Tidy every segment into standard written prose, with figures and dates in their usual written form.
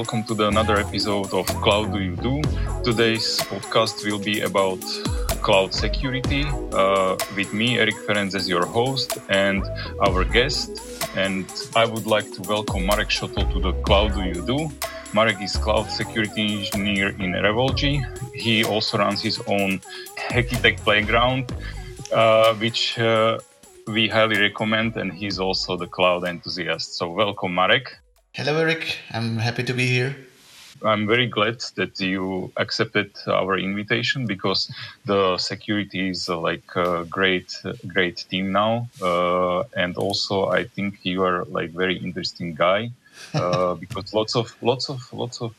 welcome to another episode of Cloud Do You Do. Today's podcast will be about cloud security with me, Eric Ferenc, as your host and our guest. And I would like to welcome Marek Šottl to the Cloud Do You Do. Marek is cloud security engineer in Revolgy. He also runs his own Hackitect playground, which we highly recommend, and he's also the cloud enthusiast. So welcome, Marek. Hello, Eric. I'm happy to be here. I'm very glad that you accepted our invitation, because the security is like a great team now. And also, I think you are like very interesting guy, because lots of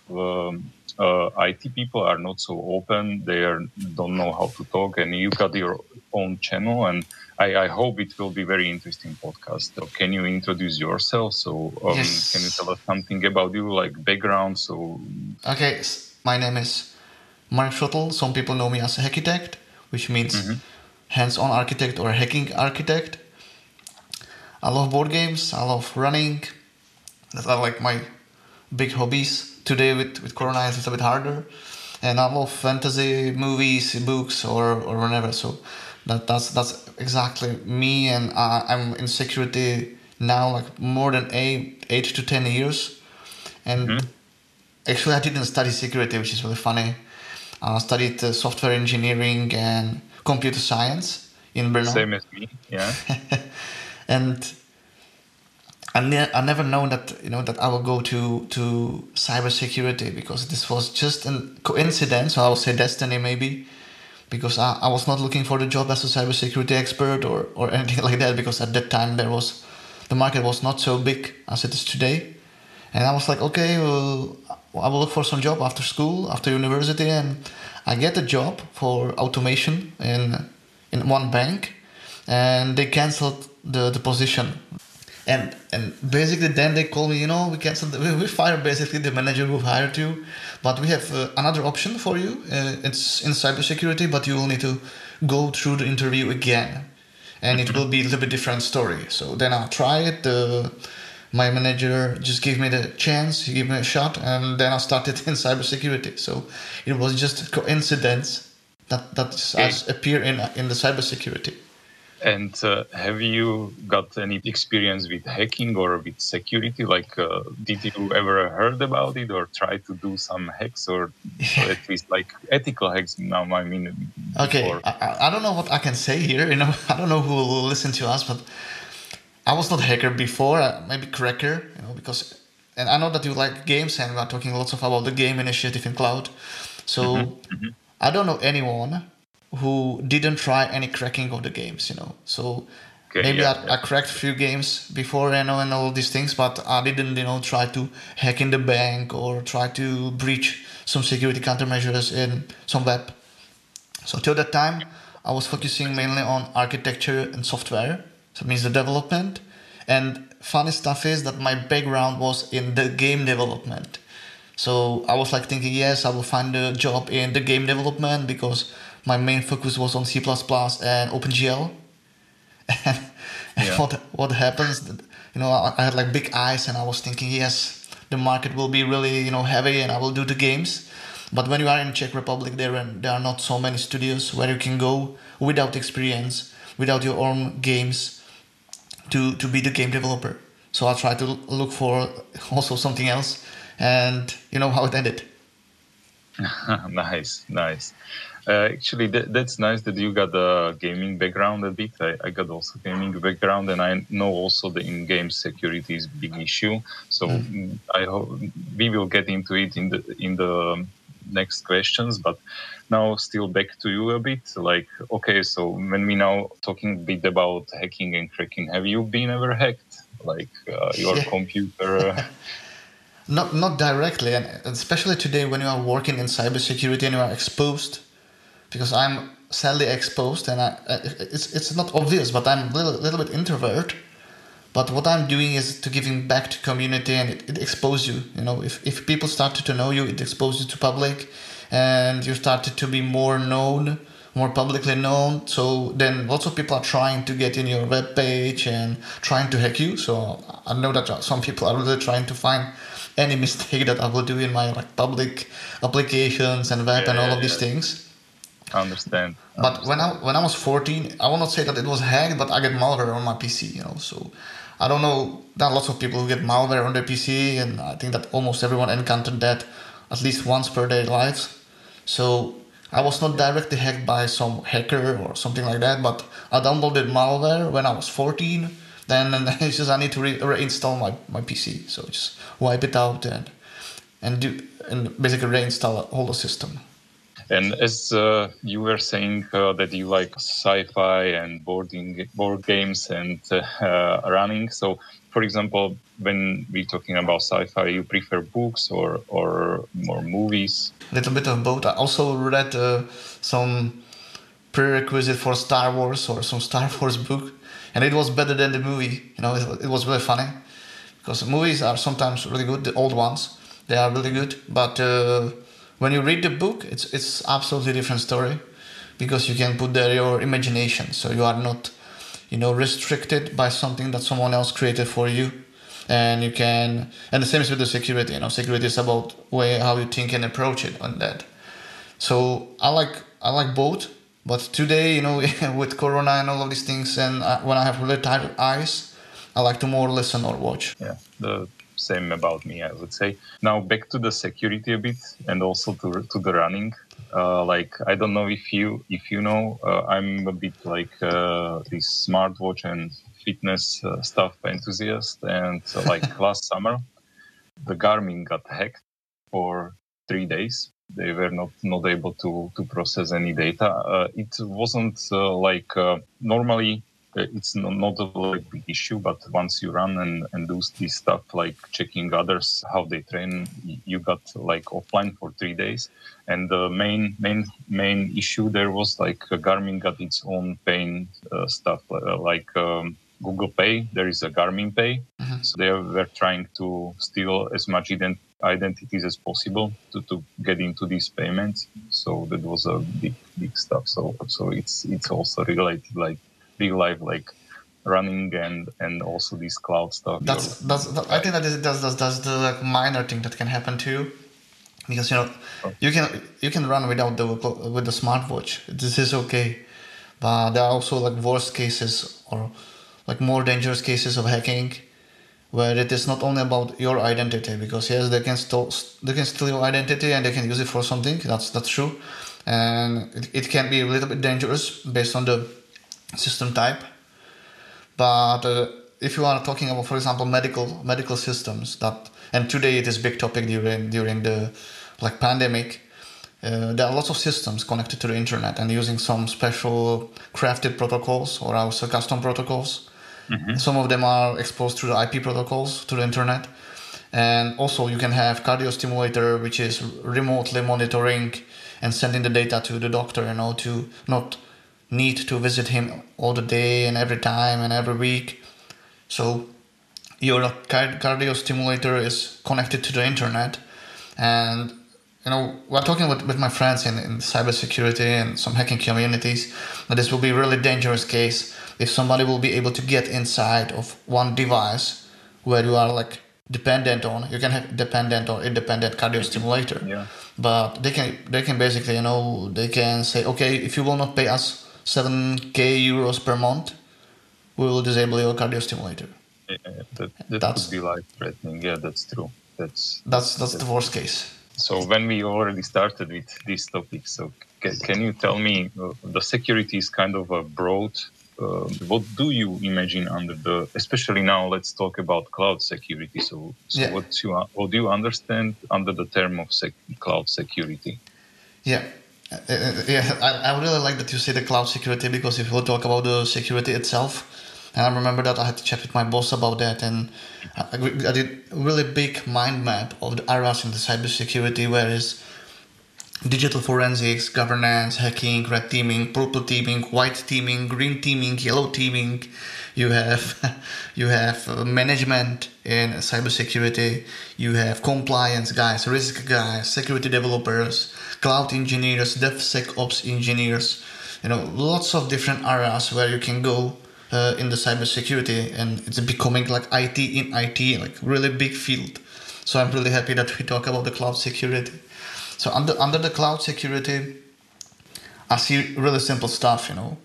IT people are not so open. They don't know how to talk, and you got your own channel, and I hope it will be very interesting podcast. So can you introduce yourself? So yes. Can you tell us something about you, like background? Okay, my name is Marek Šottl. Some people know me as a Hackitect, which means hands-on architect or hacking architect. I love board games. I love running. Those are like my big hobbies. Today with Corona, it's a bit harder. And I love fantasy, movies, books, or whatever. So that's exactly me, and I'm in security now like more than eight to 10 years. And actually I didn't study security, which is really funny. I studied software engineering and computer science in Berlin. Same as me, yeah. And I never known that, that I will go to cybersecurity, because this was just a coincidence, or I would say destiny maybe. Because I was not looking for the job as a cybersecurity expert or anything like that, because at that time the market was not so big as it is today. And I was like, okay, well, I will look for some job after school, after university, and I get a job for automation in one bank, and they canceled the position. And basically then they called me, we canceled, we fired basically the manager who hired you, but we have another option for you. It's in cybersecurity, but you will need to go through the interview again, and it will be a little bit different story. So then I tried. My manager just gave me the chance, he gave me a shot, and then I started in cybersecurity. So it was just a coincidence that I appear in the cybersecurity. And have you got any experience with hacking or with security? Like, did you ever heard about it or try to do some hacks or at least like ethical hacks now? I mean, okay. I don't know what I can say here. I don't know who will listen to us, but I was not a hacker before. Maybe cracker, because. And I know that you like games, and we are talking lots about the game initiative in cloud. So I don't know anyone who didn't try any cracking of the games, So I cracked a few games before, and all these things, but I didn't, try to hack in the bank or try to breach some security countermeasures in some web. So till that time, I was focusing mainly on architecture and software. So it means the development. And funny stuff is that my background was in the game development. So I was like thinking, yes, I will find a job in the game development, because my main focus was on C++ and OpenGL. And what happens, I had like big eyes, and I was thinking, yes, the market will be really, heavy, and I will do the games. But when you are in Czech Republic, there are not so many studios where you can go without experience, without your own games to be the game developer. So I tried to look for also something else, and you know how it ended. Nice. Actually, that's nice that you got a gaming background a bit. I got also gaming background, and I know also the in-game security is a big issue. So I hope we will get into it in the next questions. But now still back to you a bit. Like, okay, so when we now talking a bit about hacking and cracking, have you been ever hacked? Like your computer? Not directly, and especially today when you are working in cybersecurity and you are exposed. Because I'm sadly exposed, and it's not obvious, but I'm a little bit introvert. But what I'm doing is to giving back to community, and it exposes you. If people started to know you, it exposes you to public, and you started to be more known, more publicly known. So then lots of people are trying to get in your web page and trying to hack you. So I know that some people are really trying to find any mistake that I will do in my like public applications and web and all of these things. Understand. But when I was 14, I will not say that it was hacked, but I get malware on my PC, you know. So I don't know. There are lots of people who get malware on their PC, and I think that almost everyone encountered that at least once per their lives. So I was not directly hacked by some hacker or something like that, but I downloaded malware when I was 14. Then it's just I need to reinstall my PC, so just wipe it out and basically reinstall all the system. And as you were saying that you like sci-fi and board games and running, so for example, when we're talking about sci-fi, you prefer books or more movies? A little bit of both. I also read some prerequisite for Star Wars or some Star Wars book, and it was better than the movie. You know, it was really funny because movies are sometimes really good. The old ones, they are really good, but when you read the book, it's absolutely different story because you can put there your imagination. So you are not, you know, restricted by something that someone else created for you. And you can, and the same is with the security, you know, security is about way how you think and approach it on that. So I like both, but today, you know, with Corona and all of these things, and when I have really tired eyes, I like to more listen or watch. Yeah. Same about me, I would say. Now back to the security a bit, and also to the running. Like I don't know if you know, I'm a bit like this smartwatch and fitness stuff enthusiast. And like last summer, the Garmin got hacked for 3 days. They were not able to process any data. It wasn't like normally. It's not a like, big issue, but once you run and do this stuff, like checking others, how they train, you got like offline for 3 days. And the main issue there was like Garmin got its own paying stuff, like Google Pay. There is a Garmin Pay. Mm-hmm. So they were trying to steal as much identities as possible to get into these payments. So that was a big stuff. So it's also related like real life, like running and also this cloud stuff. I think that's the like, minor thing that can happen to you, because you know you can run without with the smartwatch. This is okay, but there are also like worse cases or like more dangerous cases of hacking, where it is not only about your identity, because yes, they can steal your identity and they can use it for something. That's true, and it can be a little bit dangerous based on the system type, but if you are talking about, for example, medical systems, that and today it is a big topic during the like pandemic, there are lots of systems connected to the internet and using some special crafted protocols or also custom protocols. Mm-hmm. Some of them are exposed through the IP protocols to the internet, and also you can have cardio stimulator, which is remotely monitoring and sending the data to the doctor, you know, to not need to visit him all the day and every time and every week. So your cardio stimulator is connected to the internet, and you know we're talking with my friends in cybersecurity and some hacking communities that this will be a really dangerous case if somebody will be able to get inside of one device where you are like dependent on. You can have dependent or independent cardio stimulator, yeah. But they can basically, you know, they can say, okay, if you will not pay us 7,000 euros per month, we will disable your cardio stimulator. Yeah, that would be life-threatening. Yeah, that's true. That's the worst case. So when we already started with these topics, so can you tell me the security is kind of a broad? What do you imagine under the? Especially now, let's talk about cloud security. So yeah. What do you understand under the term of cloud security? Yeah. I really like that you say the cloud security, because if we talk about the security itself, and I remember that I had to chat with my boss about that, and I did a really big mind map of the areas in the cybersecurity, whereas digital forensics, governance, hacking, red teaming, purple teaming, white teaming, green teaming, yellow teaming. You have management in cybersecurity. You have compliance guys, risk guys, security developers, cloud engineers, DevSecOps engineers. You know, lots of different areas where you can go in the cybersecurity, and it's becoming like IT in IT, like really big field. So I'm really happy that we talk about the cloud security. So under the cloud security, I see really simple stuff, you know.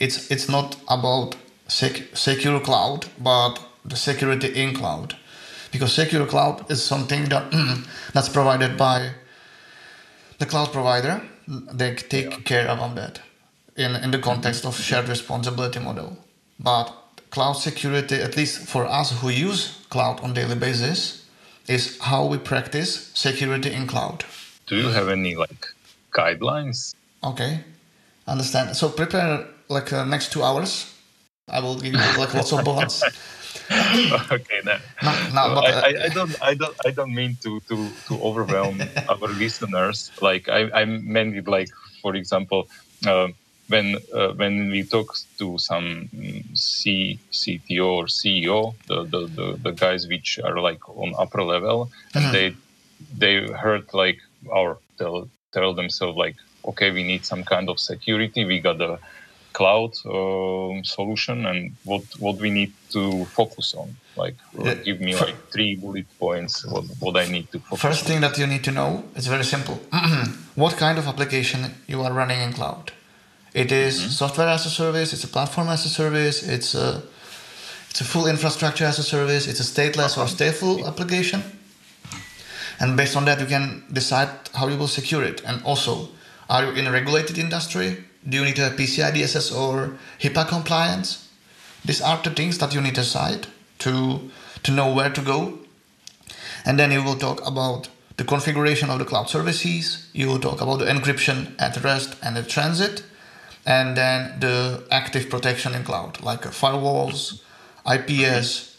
It's not about secure cloud, but the security in cloud. Because secure cloud is something that that's provided by the cloud provider. They take care about that in the context of shared responsibility model. But cloud security, at least for us who use cloud on daily basis, is how we practice security in cloud. Do you have any like guidelines? Okay, understand. So prepare like next 2 hours. I will give you like lots of bullets. Okay, then. I don't mean to overwhelm our listeners. Like I meant it like, for example, when we talk to some CTO or CEO, the guys which are like on upper level, and they heard like or tell themselves like, okay, we need some kind of security. We got a cloud solution, and what we need to focus on. Like, give me like 3 bullet points. What I need to focus. First thing that you need to know is very simple. What kind of application you are running in cloud? It is software as a service. It's a platform as a service. It's a full infrastructure as a service. It's a stateless or stateful application. And based on that, you can decide how you will secure it. And also, are you in a regulated industry? Do you need to have PCI DSS or HIPAA compliance? These are the things that you need to decide to know where to go. And then you will talk about the configuration of the cloud services. You will talk about the encryption at rest and at transit. And then the active protection in cloud, like firewalls, IPS,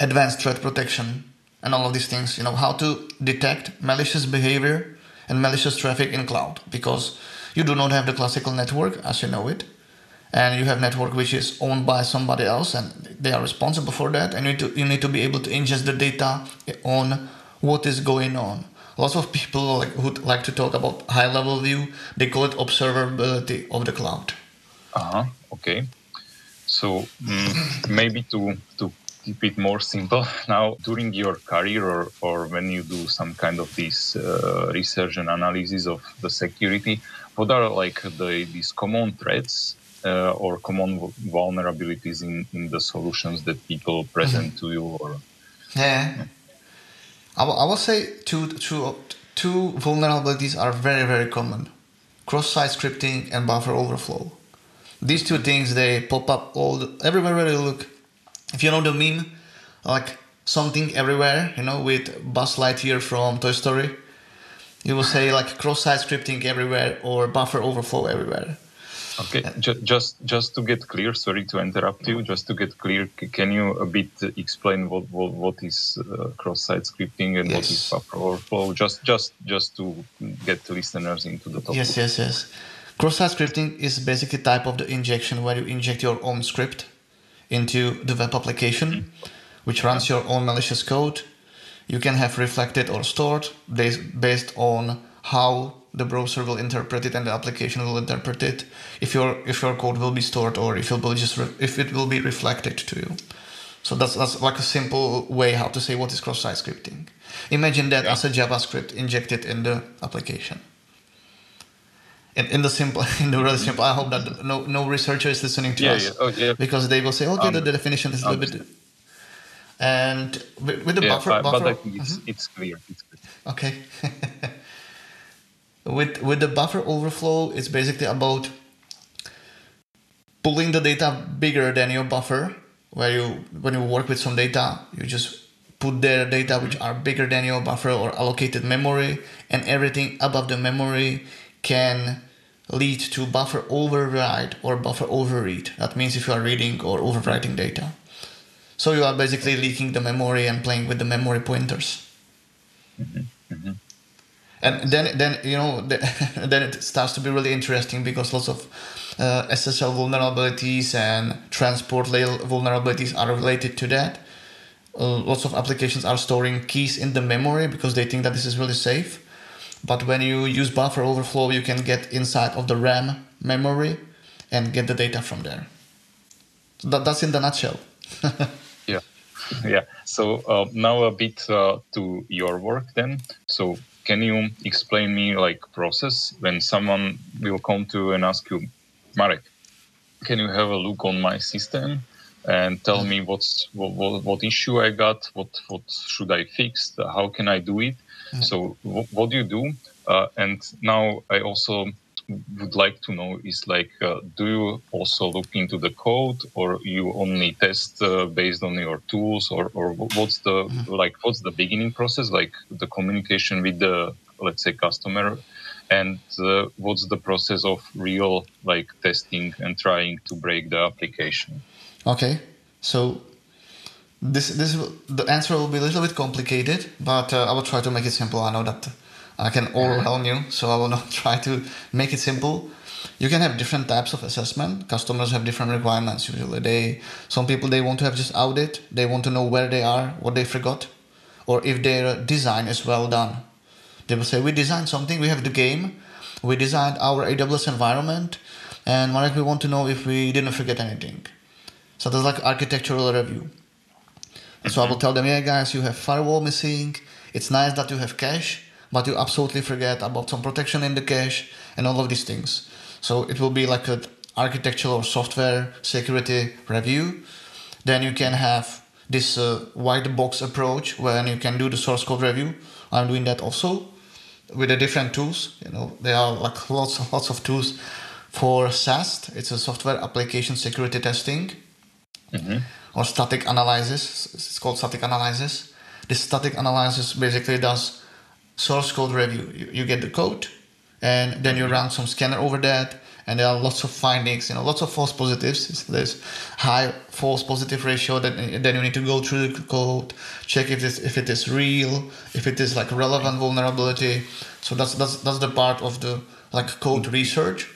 advanced threat protection, and all of these things. You know, how to detect malicious behavior and malicious traffic in cloud, because you do not have the classical network as you know it, and you have network which is owned by somebody else, and they are responsible for that. And you need to be able to ingest the data on what is going on. Lots of people who like to talk about high-level view, they call it observability of the cloud. Okay. So maybe to keep it more simple. Now, during your career or when you do some kind of this research and analysis of the security, what are like these common threats or common vulnerabilities in the solutions that people present to you? Or I will say two vulnerabilities are very, very common. Cross-site scripting and buffer overflow. These two things, they pop up everywhere where you look. If you know the meme, like something everywhere, you know, with Buzz Lightyear from Toy Story, you will say like cross-site scripting everywhere or buffer overflow everywhere. Okay, just to get clear, sorry to interrupt you, just to get clear, can you a bit explain what is cross-site scripting and what is buffer overflow, just to get the listeners into the topic? Yes. Cross-site scripting is basically type of the injection where you inject your own script into the web application, which runs your own malicious code. You can have reflected or stored based on how the browser will interpret it and the application will interpret it. If your code will be stored or if it will be reflected to you. So that's like a simple way how to say what is cross-site scripting. Imagine that as a JavaScript injected in the application. In the really simple, I hope that no researcher is listening to us because they will say, okay, the definition is a little bit. And with the buffer. But I think it's clear. Okay. with the buffer overflow, it's basically about pulling the data bigger than your buffer. When you work with some data, you just put their data which are bigger than your buffer or allocated memory, and everything above the memory can lead to buffer override or buffer overread. That means if you are reading or overwriting data. So you are basically leaking the memory and playing with the memory pointers. And then you know, then it starts to be really interesting because lots of SSL vulnerabilities and transport layer vulnerabilities are related to that. Lots of applications are storing keys in the memory because they think that this is really safe. But when you use buffer overflow, you can get inside of the RAM memory and get the data from there. So that's in the nutshell. Yeah. So now a bit to your work then. So can you explain me like process when someone will come to and ask you, Marek, can you have a look on my system and tell me what issue I got, what should I fix, how can I do it? Mm-hmm. So what do you do? And now I also would like to know is like, do you also look into the code, or you only test based on your tools, or what's the like what's the beginning process, like the communication with the, let's say, customer, and what's the process of real like testing and trying to break the application? Okay, so this the answer will be a little bit complicated, but I will try to make it simple. I know that I can overwhelm you, so I will not try to make it simple. You can have different types of assessment. Customers have different requirements usually. Some people, they want to have just audit. They want to know where they are, what they forgot, or if their design is well done. They will say, we designed something, we have the game, we designed our AWS environment, and Marek, we want to know if we didn't forget anything. So there's like architectural review. And so I will tell them, yeah, guys, you have firewall missing. It's nice that you have cache, but you absolutely forget about some protection in the cache and all of these things. So it will be like an architectural or software security review. Then you can have this white box approach where you can do the source code review. I'm doing that also with the different tools. You know, there are like lots and lots of tools for SAST. It's a software application security testing, or static analysis. It's called static analysis. This static analysis basically does source code review. You get the code, and then you run some scanner over that, and there are lots of findings, you know, lots of false positives. There's high false positive ratio. Then you need to go through the code, check if it is real, if it is like relevant vulnerability. So that's the part of the like code research.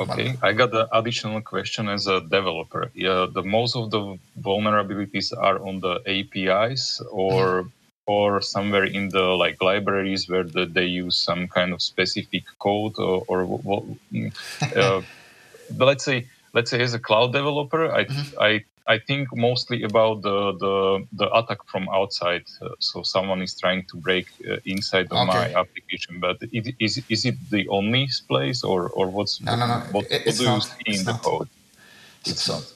Okay, I got an additional question as a developer. Yeah, the most of the vulnerabilities are on the APIs or somewhere in the like libraries where they use some kind of specific code but let's say as a cloud developer, I think mostly about the attack from outside. So someone is trying to break inside of my application. But is it the only place, or what's no. What do you see in the code? It's not.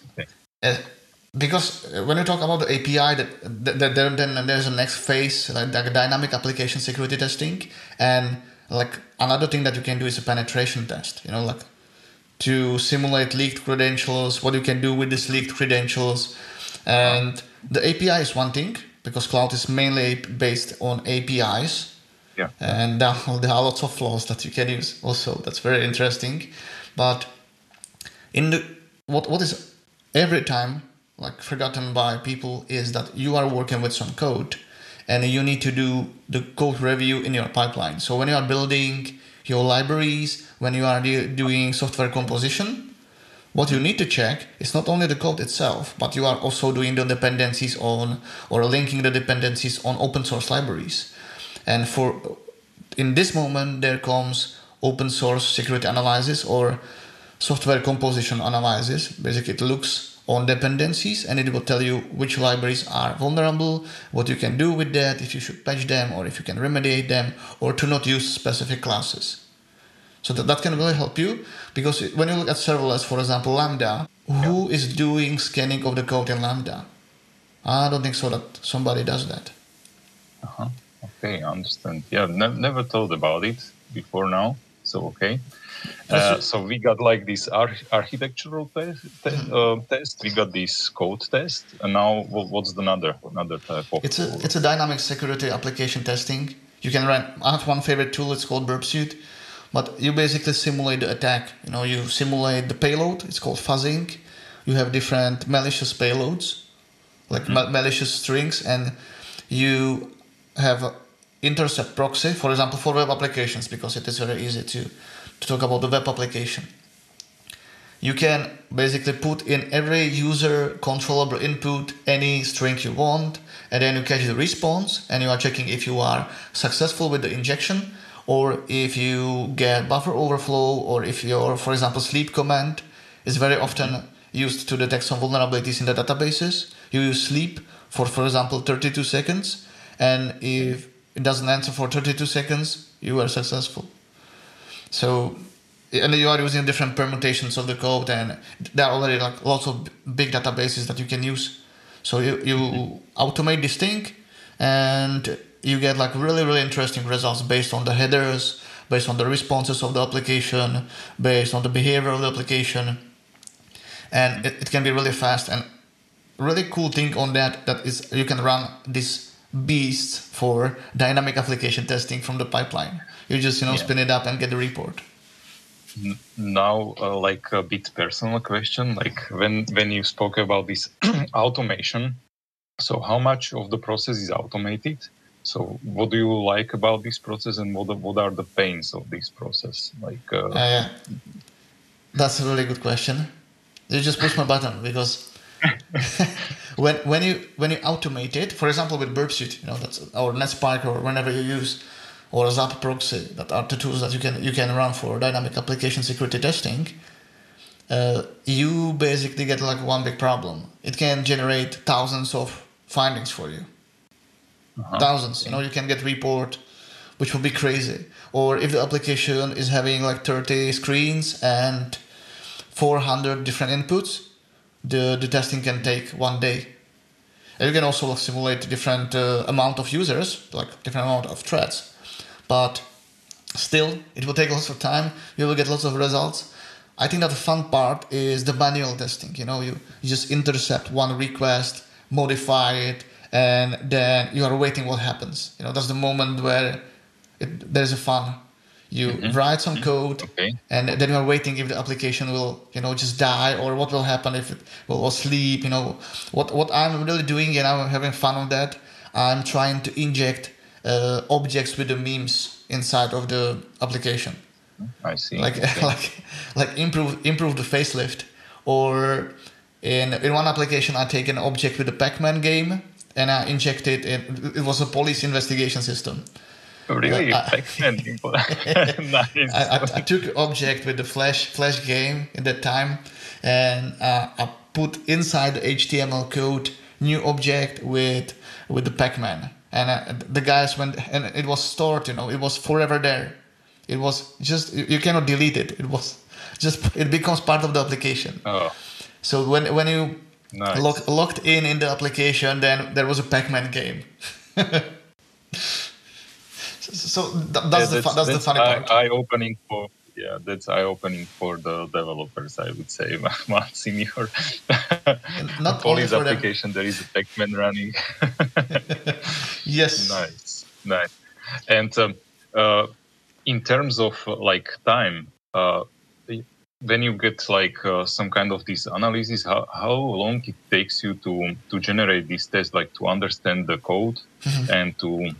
Because when you talk about the API, then there's a next phase, like dynamic application security testing, and like another thing that you can do is a penetration test. You know, like to simulate leaked credentials, what you can do with these leaked credentials, and the API is one thing because cloud is mainly based on APIs. Yeah, and there are lots of flaws that you can use. Also, that's very interesting. But in the what is every time like forgotten by people is that you are working with some code and you need to do the code review in your pipeline. So when you are building your libraries, when you are doing software composition, what you need to check is not only the code itself, but you are also doing the dependencies on or linking the dependencies on open source libraries. And in this moment, there comes open source security analysis or software composition analysis. Basically, it looks on dependencies, and it will tell you which libraries are vulnerable, what you can do with that, if you should patch them, or if you can remediate them, or to not use specific classes. So that can really help you, because when you look at serverless, for example, Lambda, who is doing scanning of the code in Lambda? I don't think so that somebody does that. Okay, I understand. Yeah, never thought about it before now, so okay. So we got like this architectural test. We got this code test, and now what's the another type of? It's a dynamic security application testing. You can run. I have one favorite tool. It's called Burp Suite, but you basically simulate the attack. You know, you simulate the payload. It's called fuzzing. You have different malicious payloads, like malicious strings, and you have intercept proxy, for example, for web applications, because it is very easy to talk about the web application. You can basically put in every user controllable input any string you want, and then you catch the response, and you are checking if you are successful with the injection, or if you get buffer overflow, or if your, for example, sleep command is very often used to detect some vulnerabilities in the databases. you will sleep for example, 32 seconds. And if it doesn't answer for 32 seconds, you are successful. So, and you are using different permutations of the code, and there are already like lots of big databases that you can use. So you automate this thing, and you get like really, really interesting results based on the headers, based on the responses of the application, based on the behavior of the application. And it can be really fast. And really cool thing on that is you can run this beast for dynamic application testing from the pipeline. You just, spin it up and get the report. Now, like a bit personal question, like when you spoke about this automation, so how much of the process is automated? So what do you like about this process, and what are the pains of this process? Like, that's a really good question. You just push my button, because when you automate it, for example, with Burp Suite, that's or NetSpark, or whenever you use, or Zap Proxy, that are the tools that you can run for dynamic application security testing. You basically get like one big problem. It can generate thousands of findings for you. Thousands, you can get report, which would be crazy. Or if the application is having like 30 screens and 400 different inputs, the testing can take one day. And you can also simulate different amount of users, like different amount of threads. But still, it will take lots of time. You will get lots of results. I think that the fun part is the manual testing. You just intercept one request, modify it, and then you are waiting what happens. That's the moment where there's a fun. You write some code, and then you are waiting if the application will, just die, or what will happen if it will sleep. What I'm really doing, and I'm having fun on that. I'm trying to inject objects with the memes inside of the application. I see. Like improve the facelift, or in one application I take an object with the Pac-Man game. And I injected it. It was a police investigation system. Really? Nice. I took an object with the Flash game at that time, and I put inside the HTML code new object with the Pac-Man. And the guys went, and it was stored. It was forever there. It was just you cannot delete it. It was just it becomes part of the application. Oh. So when you nice. Locked in the application, then there was a Pac-Man game. That's the funny part. That's eye-opening for the developers, I would say. Once in your police application, there is a Pac-Man running. Yes. Nice. And in terms of like time. When you get like some kind of this analysis, how long it takes you to generate this test, like to understand the code and to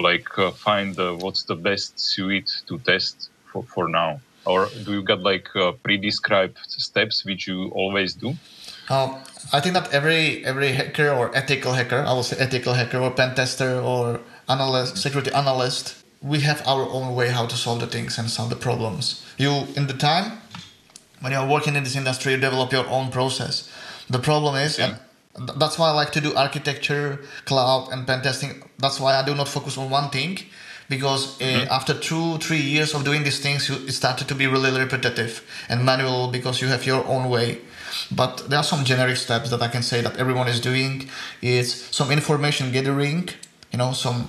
like find what's the best suite to test for now? Or do you got like pre-described steps which you always do? I think that every hacker or ethical hacker, I will say ethical hacker or pen tester or analyst, security analyst, we have our own way how to solve the things and solve the problems. You in the time. When you're working in this industry, you develop your own process. The problem is, and that's why I like to do architecture, cloud, and pen testing. That's why I do not focus on one thing, because after 2-3 years of doing these things, it started to be really repetitive and manual because you have your own way. But there are some generic steps that I can say that everyone is doing. It's some information gathering, some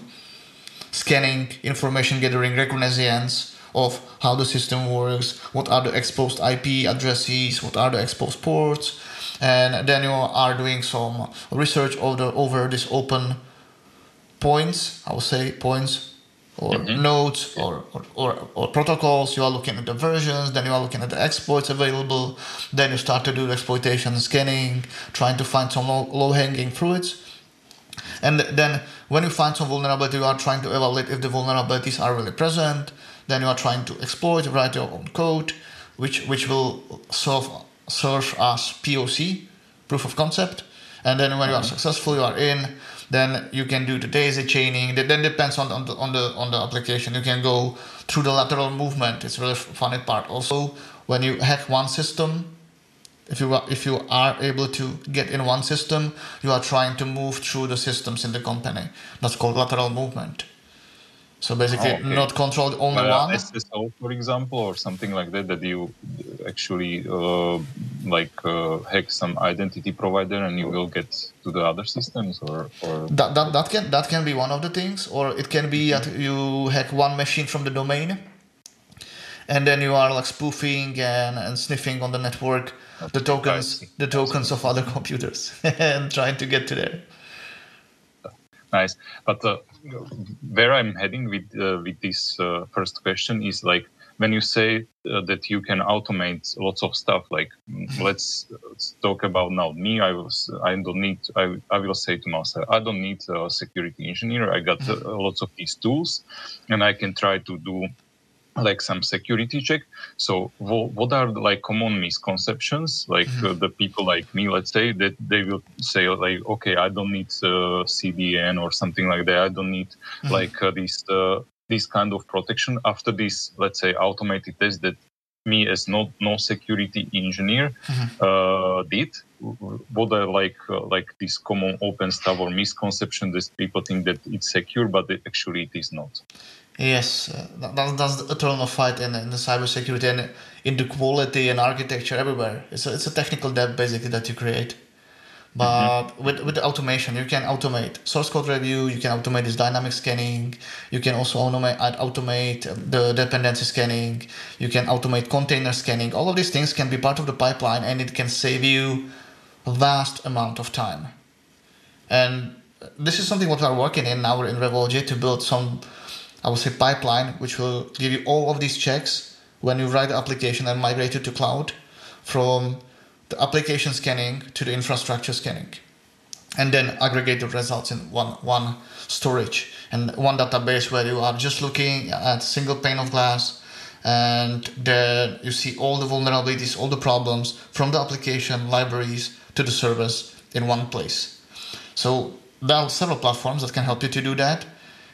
scanning, information gathering, reconnaissance, of how the system works, what are the exposed IP addresses, what are the exposed ports, and then you are doing some research over these open points, I would say points, or nodes, or protocols. You are looking at the versions, then you are looking at the exploits available, then you start to do the exploitation scanning, trying to find some low-hanging fruits. And then when you find some vulnerability, you are trying to evaluate if the vulnerabilities are really present. Then you are trying to exploit, write your own code, which will serve as POC, proof of concept. And then when you are successful, you are in. Then you can do the daisy chaining. That then depends on the application. You can go through the lateral movement. It's a really funny part. Also, when you hack one system, If you are able to get in one system, you are trying to move through the systems in the company. That's called lateral movement. So basically, not controlled only one. SSO, for example, or something like that, that you actually hack some identity provider and you will get to the other systems, or that can be one of the things, or it can be that you hack one machine from the domain. And then you are like spoofing and sniffing on the network the tokens of other computers and trying to get to there. Nice, but where I'm heading with this first question is like when you say that you can automate lots of stuff. Like let's talk about now me. I will say to myself, I don't need a security engineer. I got lots of these tools, and I can try to do like some security check. So what are the, like, common misconceptions? Like the people like me, let's say, that they will say like, okay, I don't need CDN or something like that. I don't need this kind of protection. After this, let's say, automated test that me as no security engineer did. What are like this common open stuff or misconception that people think that it's secure, but actually it is not? Yes, that's the eternal fight in the cybersecurity and in the quality and architecture everywhere. It's a technical debt basically that you create. But with automation, you can automate source code review, you can automate this dynamic scanning, you can also automate the dependency scanning, you can automate container scanning. All of these things can be part of the pipeline and it can save you a vast amount of time. And this is something what we are working in now in Revolgy to build some, I would say, pipeline, which will give you all of these checks when you write the application and migrate it to cloud, from the application scanning to the infrastructure scanning, and then aggregate the results in one storage and one database where you are just looking at single pane of glass, and then you see all the vulnerabilities, all the problems from the application libraries to the servers in one place. So there are several platforms that can help you to do that.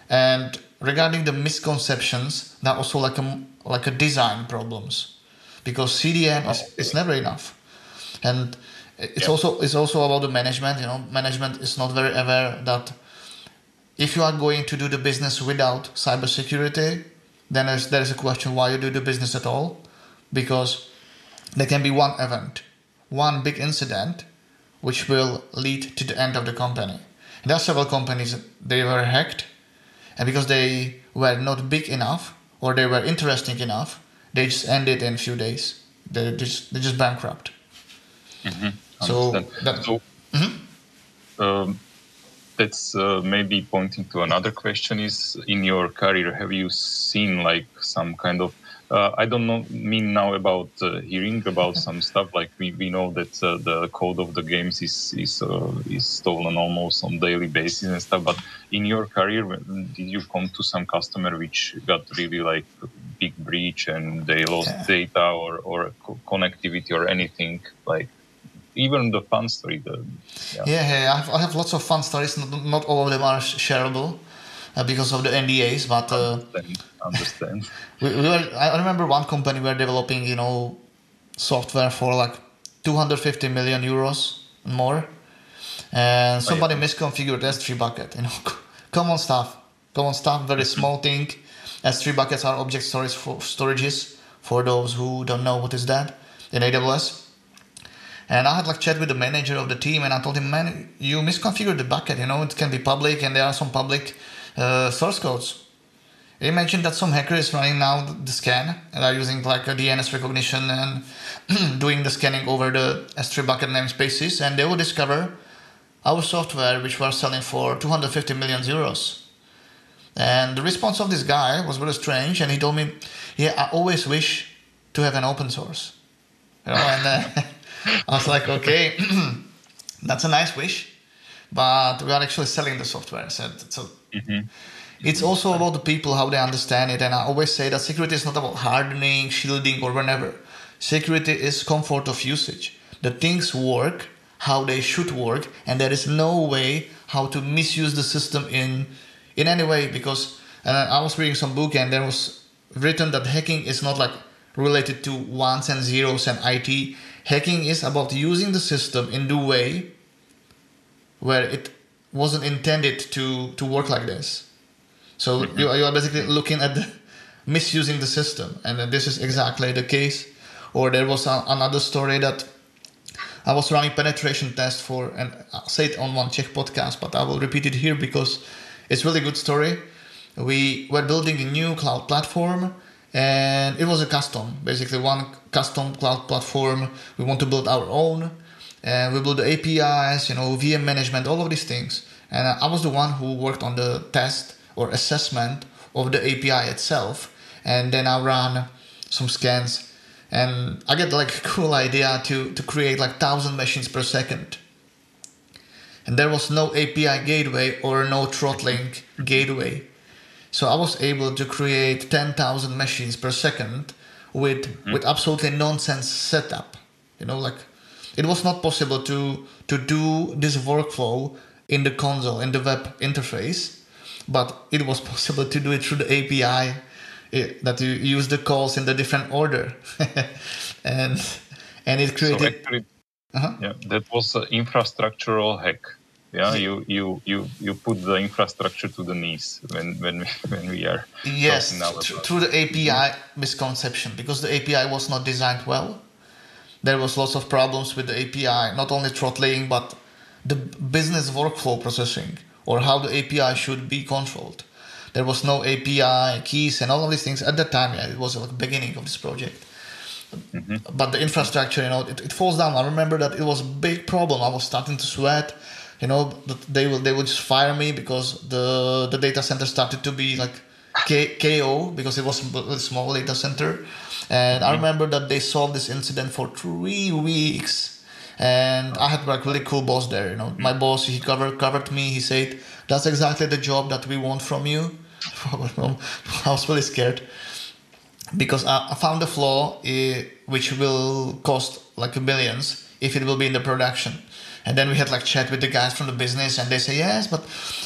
And regarding the misconceptions, that also like a design problems, because CDN is never enough, and it's also about the management. You know, management is not very aware that if you are going to do the business without cybersecurity, then there is a question why you do the business at all, because there can be one event, one big incident, which will lead to the end of the company. And there are several companies they were hacked. And because they were not big enough or they were interesting enough, they just ended in a few days. They just bankrupt. That's maybe pointing to another question. Is in your career, have you seen like some kind of I don't know, mean now about hearing about some stuff like we know that the code of the games is stolen almost on daily basis and stuff. But in your career, did you come to some customer which got really like a big breach and they lost data or connectivity or anything like? Even the fun story. I have lots of fun stories. Not all of them are shareable. Because of the NDAs, but understand. I remember one company we were developing, you know, software for like 250 million euros more, and somebody misconfigured S3 bucket. You know, common stuff, very small thing. S3 buckets are object storages for those who don't know what is that in AWS. And I had like chat with the manager of the team, and I told him, man, you misconfigured the bucket. You know, it can be public, and there are some public source codes. Imagine that some hacker is running now the scan and are using like a DNS recognition and doing the scanning over the S3 bucket namespaces, and they will discover our software, which we're selling for 250 million euros. And the response of this guy was very strange, and he told me, yeah, I always wish to have an open source. You know, and I was like, okay, that's a nice wish, but we are actually selling the software. So it's also about the people, how they understand it. And I always say that security is not about hardening, shielding, or whatever. Security is comfort of usage. The things work how they should work, and there is no way how to misuse the system in any way. Because I was reading some book, and there was written that hacking is not like related to ones and zeros and IT. Hacking is about using the system in the way where it wasn't intended to work like this. So you are basically looking at the misusing the system, and this is exactly the case. Or there was another story that I was running penetration test for, and I said it on one Czech podcast, but I will repeat it here because it's really good story. We were building a new cloud platform, and it was a custom, basically one custom cloud platform. We want to build our own, and we build the APIs, you know, VM management, all of these things. And I was the one who worked on the test or assessment of the API itself. And then I ran some scans, and I get like a cool idea to create like 1,000 machines per second. And there was no API gateway or no throttling gateway. So I was able to create 10,000 machines per second with absolutely nonsense setup. You know, like it was not possible to do this workflow in the console, in the web interface, but it was possible to do it through the API that you use the calls in the different order. and it created... So actually, that was an infrastructural hack. Yeah, you put the infrastructure to the knees when we are talking now about through the API misconception, because the API was not designed well. There was lots of problems with the API, not only throttling but the business workflow processing or how the API should be controlled. There was no API keys and all of these things at that time. Yeah, it was like beginning of this project. Mm-hmm. But the infrastructure, you know, it falls down. I remember that it was a big problem. I was starting to sweat. You know, they would just fire me because the data center started to be like KO because it was a small data center. And I remember that they solved this incident for 3 weeks. And I had like really cool boss there. You know, my boss, he covered me. He said, "That's exactly the job that we want from you." I was really scared because I found a flaw which will cost like millions if it will be in the production. And then we had like chat with the guys from the business, and they say, yes, but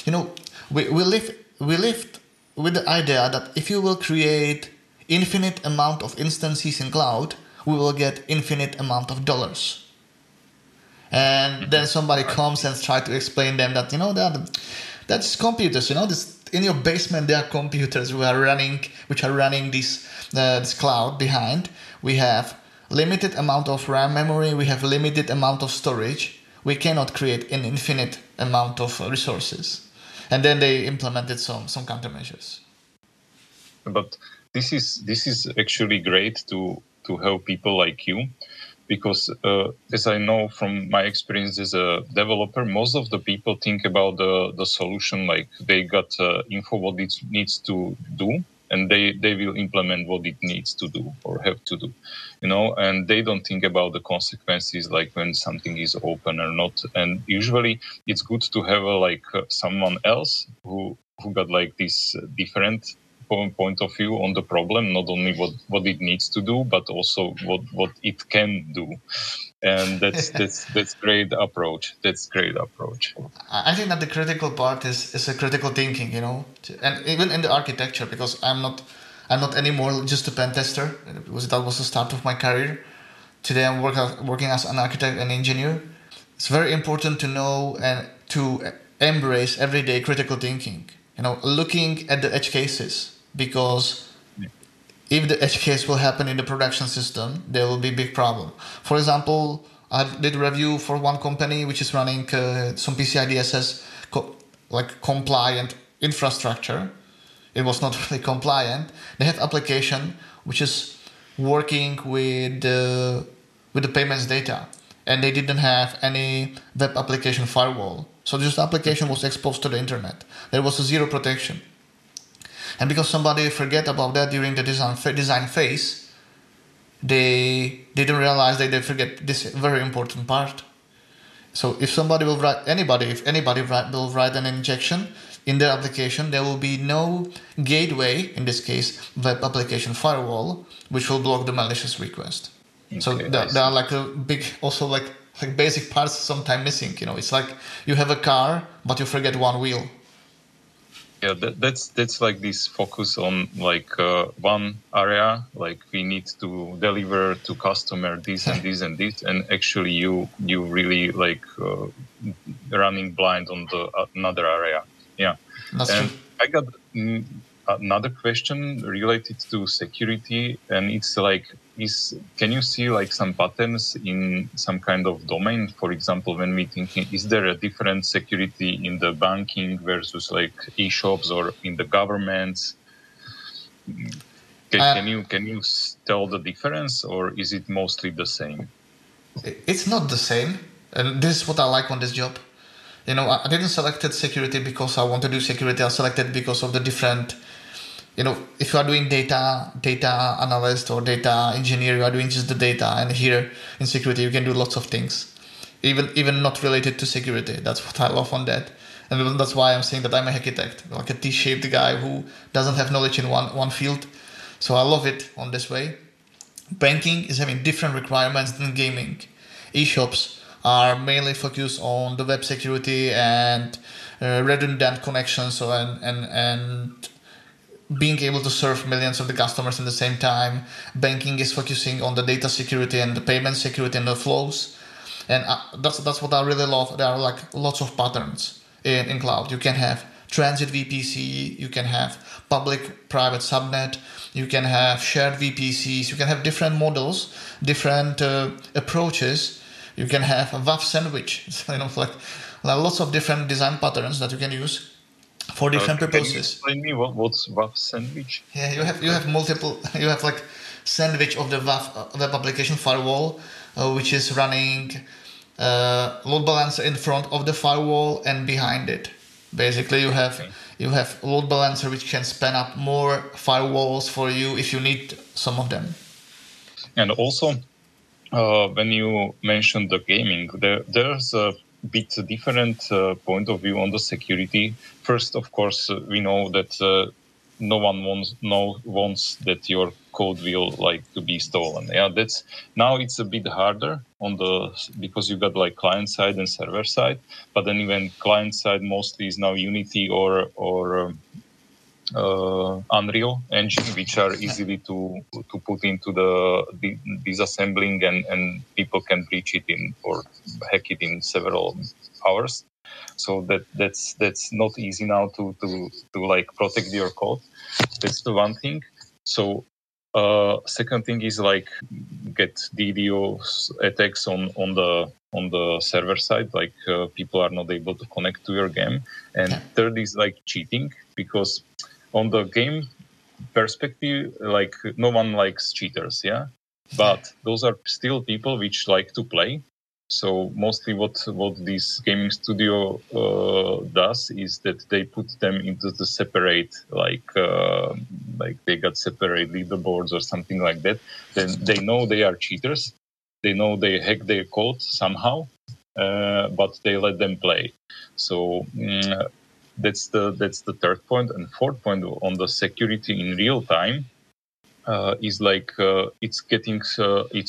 you know, we lived with the idea that if you will create infinite amount of instances in cloud, we will get infinite amount of dollars. And then somebody comes and try to explain them that, you know, that's computers, you know, this in your basement there are computers which are running this cloud behind. We have limited amount of RAM memory, we have limited amount of storage. We cannot create an infinite amount of resources. And then they implemented some countermeasures. But this is actually great to help people like you, because as I know from my experience as a developer, most of the people think about the solution, like they got info what it needs to do, and they will implement what it needs to do or have to do, you know, and they don't think about the consequences, like when something is open or not. And usually it's good to have someone else who got like this different point of view on the problem, not only what it needs to do, but also what it can do. And that's great approach. I think that the critical part is a critical thinking, you know, and even in the architecture, because I'm not anymore just a pen tester, because that was the start of my career. Today I'm working as an architect and engineer. It's very important to know and to embrace everyday critical thinking. You know, looking at the edge cases, because if the edge case will happen in the production system, there will be a big problem. For example, I did a review for one company which is running some PCI DSS compliant infrastructure. It was not really compliant. They have application which is working with the payments data, and they didn't have any web application firewall. So this application was exposed to the internet. There was a zero protection. And because somebody forget about that during the design phase, they didn't realize that they forget this very important part. So if anybody will write an injection in their application, there will be no gateway, in this case, web application firewall, which will block the malicious request. Okay, so there are like a big, also like basic parts sometimes missing, you know. It's like you have a car, but you forget one wheel. Yeah, that's like this focus on like one area. Like we need to deliver to customer this and this and this, and actually you really like running blind on the another area. Yeah, that's and true. I got another question related to security, and it's like, can you see like some patterns in some kind of domain? For example, when we thinking, is there a different security in the banking versus like e-shops or in the governments? Can you tell the difference, or is it mostly the same? It's not the same, and this is what I like on this job. You know, I didn't select security because I want to do security. I selected because of the different, you know, if you are doing data analyst or data engineer, you are doing just the data. And here in security, you can do lots of things, even not related to security. That's what I love on that. And that's why I'm saying that I'm a Hackitect, like a T-shaped guy who doesn't have knowledge in one field. So I love it on this way. Banking is having different requirements than gaming. E-shops are mainly focused on the web security and redundant connections and being able to serve millions of the customers at the same time. Banking is focusing on the data security and the payment security and the flows. And that's what I really love. There are like lots of patterns in cloud. You can have transit VPC, you can have public-private subnet, you can have shared VPCs, you can have different models, different approaches. You can have a WAF sandwich, you know, like lots of different design patterns that you can use for different purposes. Can you explain me what's WAF sandwich? Yeah, you have multiple. You have like sandwich of the WAF web application firewall, which is running load balancer in front of the firewall and behind it. Basically, you have load balancer which can spin up more firewalls for you if you need some of them. And also, when you mentioned the gaming, there's a bit different point of view on the security. First, of course, we know that no one wants that your code will like to be stolen. Yeah, that's now it's a bit harder on the because you got like client side and server side. But then even client side mostly is now Unity or Unreal Engine, which are easily to put into the disassembling and people can breach it in or hack it in several hours. So that's not easy now to like protect your code. That's the one thing. So second thing is like get DDoS attacks on the server side, like people are not able to connect to your game. And third is like cheating, because on the game perspective, like no one likes cheaters, yeah. But those are still people which like to play. So mostly what this gaming studio does is that they put them into the separate, like they got separate leaderboards or something like that. Then they know they are cheaters. They know they hack their code somehow, but they let them play. So. That's the third point. And fourth point on the security in real time is like it's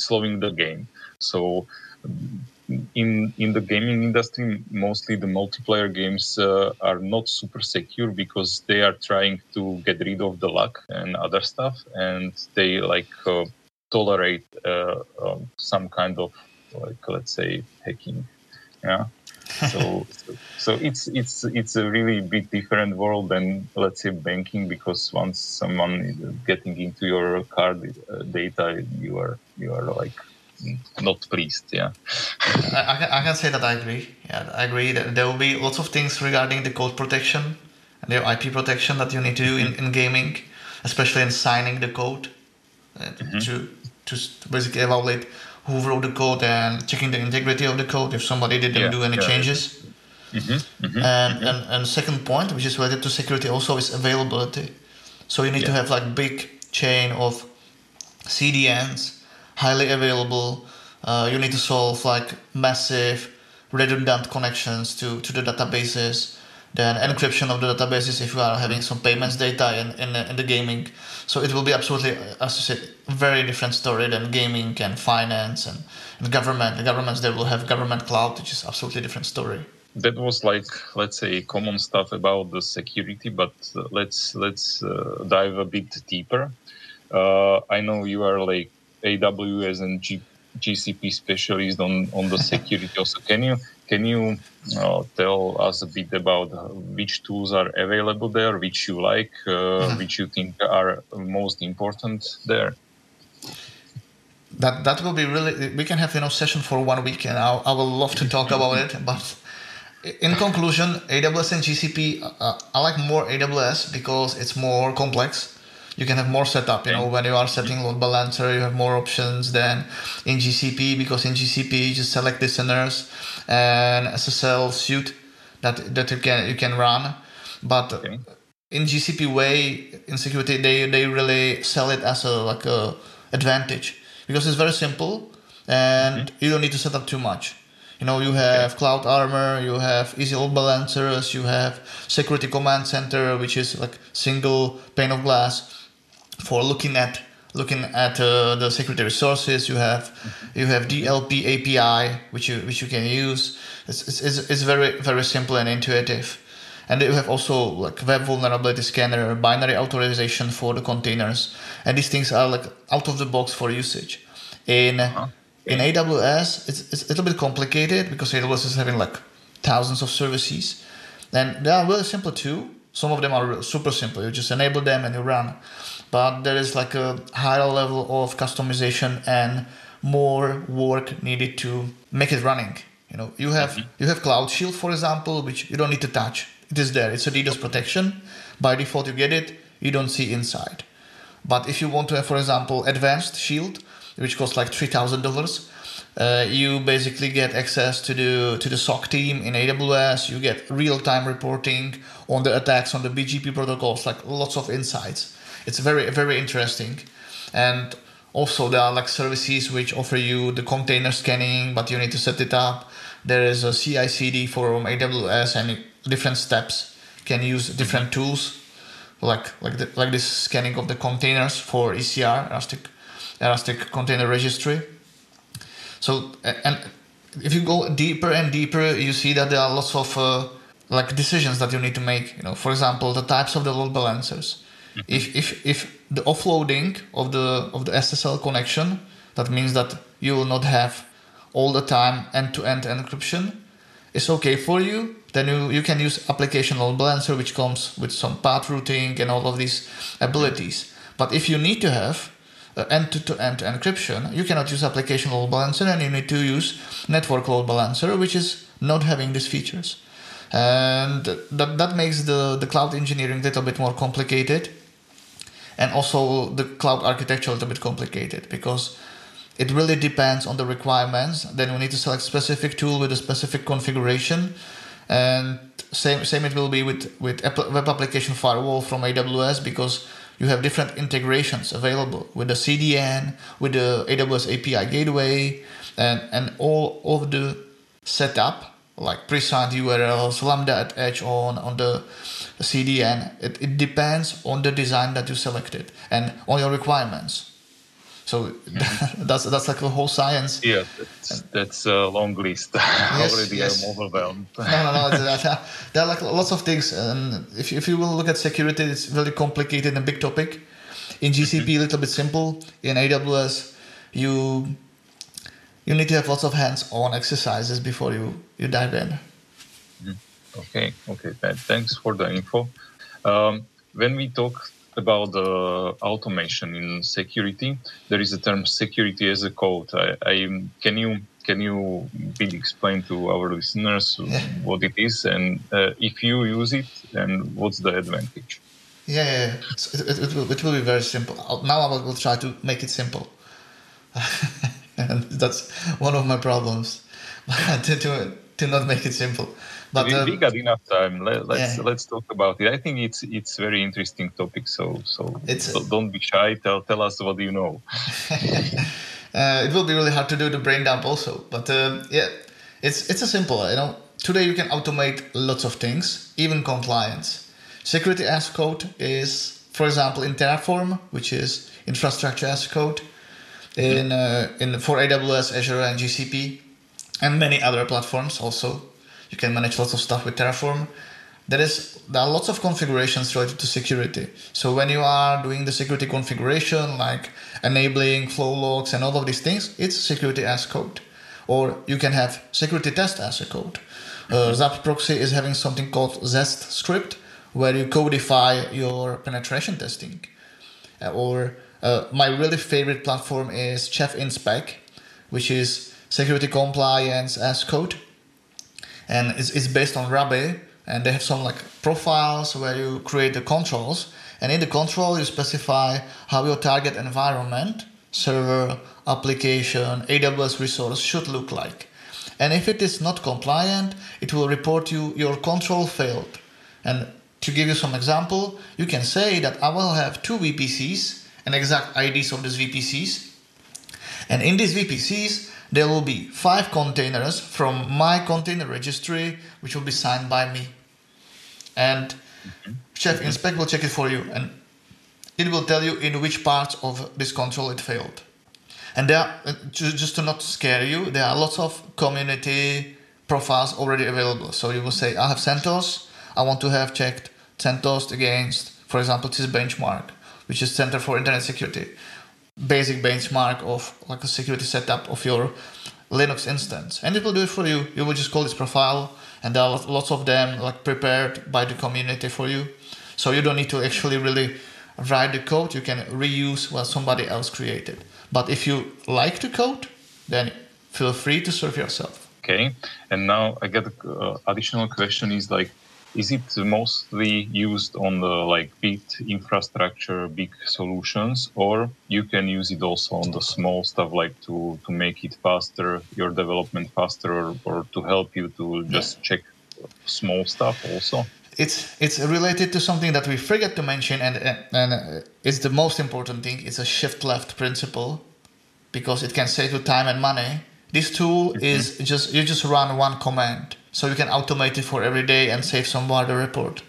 slowing the game. So in the gaming industry, mostly the multiplayer games are not super secure because they are trying to get rid of the luck and other stuff, and they like tolerate some kind of like, let's say, hacking. Yeah. So it's a really big different world than, let's say, banking, because once someone is getting into your card data, you are like not pleased. Yeah, I can say that I agree. Yeah, I agree that there will be lots of things regarding the code protection and your IP protection that you need to do in gaming, especially in signing the code to basically evaluate who wrote the code and checking the integrity of the code if somebody didn't do any changes. And second point, which is related to security also, is availability. So you need to have like big chain of CDNs, highly available. You need to solve like massive redundant connections to the databases, then encryption of the databases if you are having some payments data in the gaming. So it will be absolutely, as you said, very different story than gaming and finance and government. The governments, they will have government cloud, which is absolutely different story. that was like, let's say, common stuff about the security, but let's dive a bit deeper. I know you are like AWS and GCP specialist on the security. Also, can you tell us a bit about which tools are available there, which you like, which you think are most important there? That will be really. We can have session for 1 week, and I would love to talk about it. But in conclusion, AWS and GCP. I like more AWS because it's more complex. You can have more setup, when you are setting load balancer, you have more options than in GCP, because in GCP you just select listeners and SSL suite that you can run. But in GCP way, in security, they really sell it as a advantage, because it's very simple and you don't need to set up too much. You have Cloud Armor, you have easy load balancers, you have security command center, which is like single pane of glass for looking at the security resources. You have DLP API which you can use. It's very, very simple and intuitive. And you have also like web vulnerability scanner, binary authorization for the containers, and these things are like out of the box for usage. In AWS it's a little bit complicated because AWS is having like thousands of services, and they are really simple too. Some of them are super simple. You just enable them and you run. But there is like a higher level of customization and more work needed to make it running. You have Cloud Shield, for example, which you don't need to touch. It is there. It's a DDoS protection. By default, you get it. You don't see inside. But if you want to have, for example, Advanced Shield, which costs like $3,000, you basically get access to the SOC team in AWS. You get real-time reporting on the attacks on the BGP protocols, like lots of insights. It's very, very interesting. And also there are like services which offer you the container scanning, but you need to set it up. There is a CI/CD from AWS, and different steps can use different tools, like this scanning of the containers for ECR, Elastic Container Registry. So, and if you go deeper and deeper, you see that there are lots of decisions that you need to make. For example, the types of the load balancers. If the offloading of the SSL connection, that means that you will not have all the time end-to-end encryption, is okay for you, then you can use application load balancer, which comes with some path routing and all of these abilities. But if you need to have end-to-end encryption, you cannot use application load balancer, and you need to use network load balancer, which is not having these features. And that makes the cloud engineering a little bit more complicated, and also the cloud architecture a little bit complicated, because it really depends on the requirements. Then we need to select specific tool with a specific configuration, and same it will be with web application firewall from AWS, because you have different integrations available with the CDN, with the AWS API Gateway, and all of the setup, like pre-signed URLs, Lambda at edge on the CDN. It depends on the design that you selected and on your requirements. So that's like a whole science. Yeah, that's a long list. Yes, already yes. I'm overwhelmed. No. There are like lots of things. And if you will look at security, it's really complicated and big topic. In GCP, a little bit simple. In AWS, you need to have lots of hands-on exercises before you dive in. Okay. Thanks for the info. When we talk about automation in security, there is a term security as a code. Can you explain to our listeners what it is, and if you use it, and what's the advantage? Yeah. So it will be very simple. Now I will try to make it simple. And that's one of my problems, to not make it simple. But we got enough time. Let's talk about it. I think it's very interesting topic. So don't be shy. Tell us what you know. It will be really hard to do the brain dump also. But it's a simple. Today you can automate lots of things, even compliance. Security as code is, for example, in Terraform, which is infrastructure as code. For AWS, Azure, and GCP, and many other platforms also. You can manage lots of stuff with Terraform. There are lots of configurations related to security. So when you are doing the security configuration, like enabling flow logs and all of these things, it's security as code. Or you can have security test as a code. Zap Proxy is having something called Zest script, where you codify your penetration testing. My really favorite platform is Chef Inspec, which is security compliance as code. And it's based on Ruby. And they have some like profiles where you create the controls, and in the control you specify how your target environment, server, application, AWS resource should look like. And if it is not compliant, it will report you your control failed. And to give you some example, you can say that I will have 2 VPCs and exact IDs of these VPCs. And in these VPCs, there will be 5 containers from my container registry, which will be signed by me. And Chef Inspec will check it for you, and it will tell you in which parts of this control it failed. And there, just to not scare you, there are lots of community profiles already available. So you will say, I have CentOS. I want to have checked CentOS against, for example, this benchmark, which is Center for Internet Security. Basic benchmark of like a security setup of your Linux instance, and it will do it for you. You will just call this profile, and there are lots of them like prepared by the community for you. So you don't need to actually really write the code. You can reuse what somebody else created. But if you like the code, then feel free to serve yourself. Okay. And now I get additional question is like, is it mostly used on the like big infrastructure, big solutions, or you can use it also on the small stuff, like to make it faster, your development faster, or to help you to just check small stuff also? It's related to something that we forget to mention, and it's the most important thing. It's a shift left principle, because it can save you time and money. This tool is just, you just run one command. So you can automate it for every day and save some water report.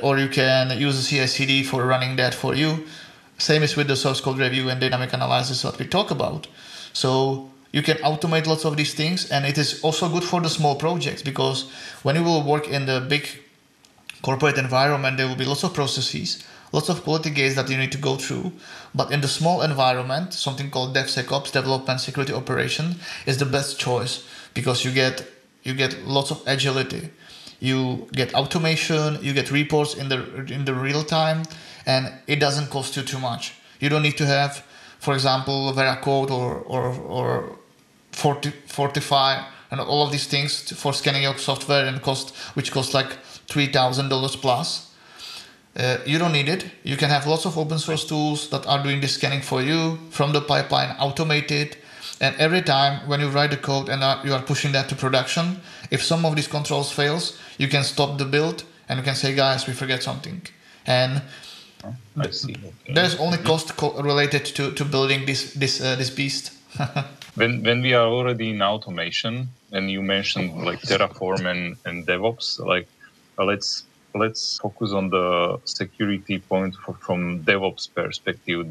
Or you can use a CI/CD for running that for you. Same is with the source code review and dynamic analysis that we talk about. So you can automate lots of these things, and it is also good for the small projects, because when you will work in the big corporate environment, there will be lots of processes, lots of quality gates that you need to go through. But in the small environment, something called DevSecOps, Development Security Operation, is the best choice, because you get lots of agility. You get automation, you get reports in the real time, and it doesn't cost you too much. You don't need to have, for example, Veracode or Fortify and all of these things for scanning your software, and which cost like $3,000 plus. You don't need it. You can have lots of open source tools that are doing the scanning for you from the pipeline, automated. And every time when you write the code and you are pushing that to production, if some of these controls fails, you can stop the build and you can say, guys, we forget something. And I see. Okay. There's only cost related to building this beast. When we are already in automation, and you mentioned like Terraform and DevOps, like let's focus on the security point from DevOps perspective.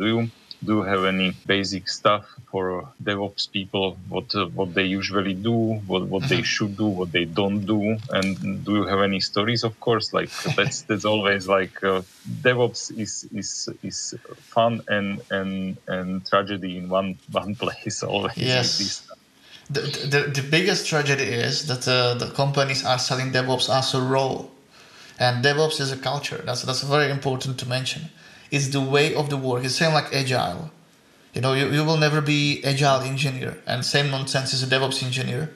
Do you have any basic stuff for DevOps people? What they usually do, what they should do, what they don't do, and do you have any stories? Of course, like that's always like DevOps is fun and tragedy in one place always. Yes. Like this. The biggest tragedy is that the companies are selling DevOps as a role, and DevOps is a culture. That's very important to mention. It's the way of the work. It's same like agile. You know, you will never be agile engineer, and same nonsense is a DevOps engineer,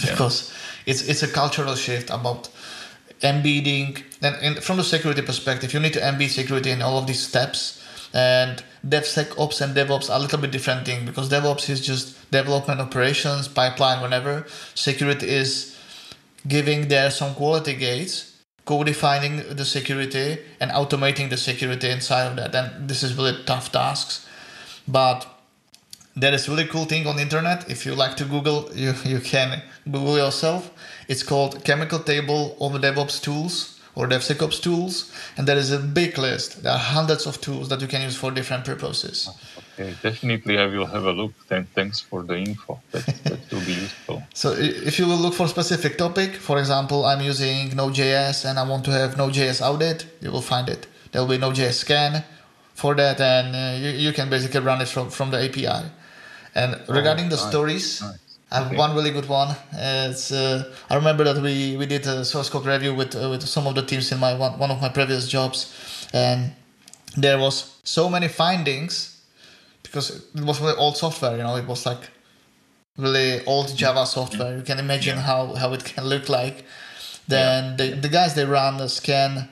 because it's a cultural shift about embedding. And from the security perspective, you need to embed security in all of these steps. And DevSecOps and DevOps are a little bit different thing, because DevOps is just development operations, pipeline, whatever. Security is giving there some quality gates, co-defining the security and automating the security inside of that. And this is really tough tasks. But there is a really cool thing on the internet. If you like to Google, you can Google yourself. It's called Chemical Table of DevOps Tools or DevSecOps Tools. And there is a big list. There are hundreds of tools that you can use for different purposes. Okay, definitely I will have a look. Thanks for the info. That will be useful. So if you will look for a specific topic, for example, I'm using Node.js and I want to have Node.js audit, you will find it. There will be Node.js scan for that, and you can basically run it from the API. And regarding the stories, I have one really good one. I remember that we did a source code review with some of the teams in my one of my previous jobs, and there was so many findings. Because it was really old software, it was like really old Java software. You can imagine how it can look like. Then the guys, they ran a scan,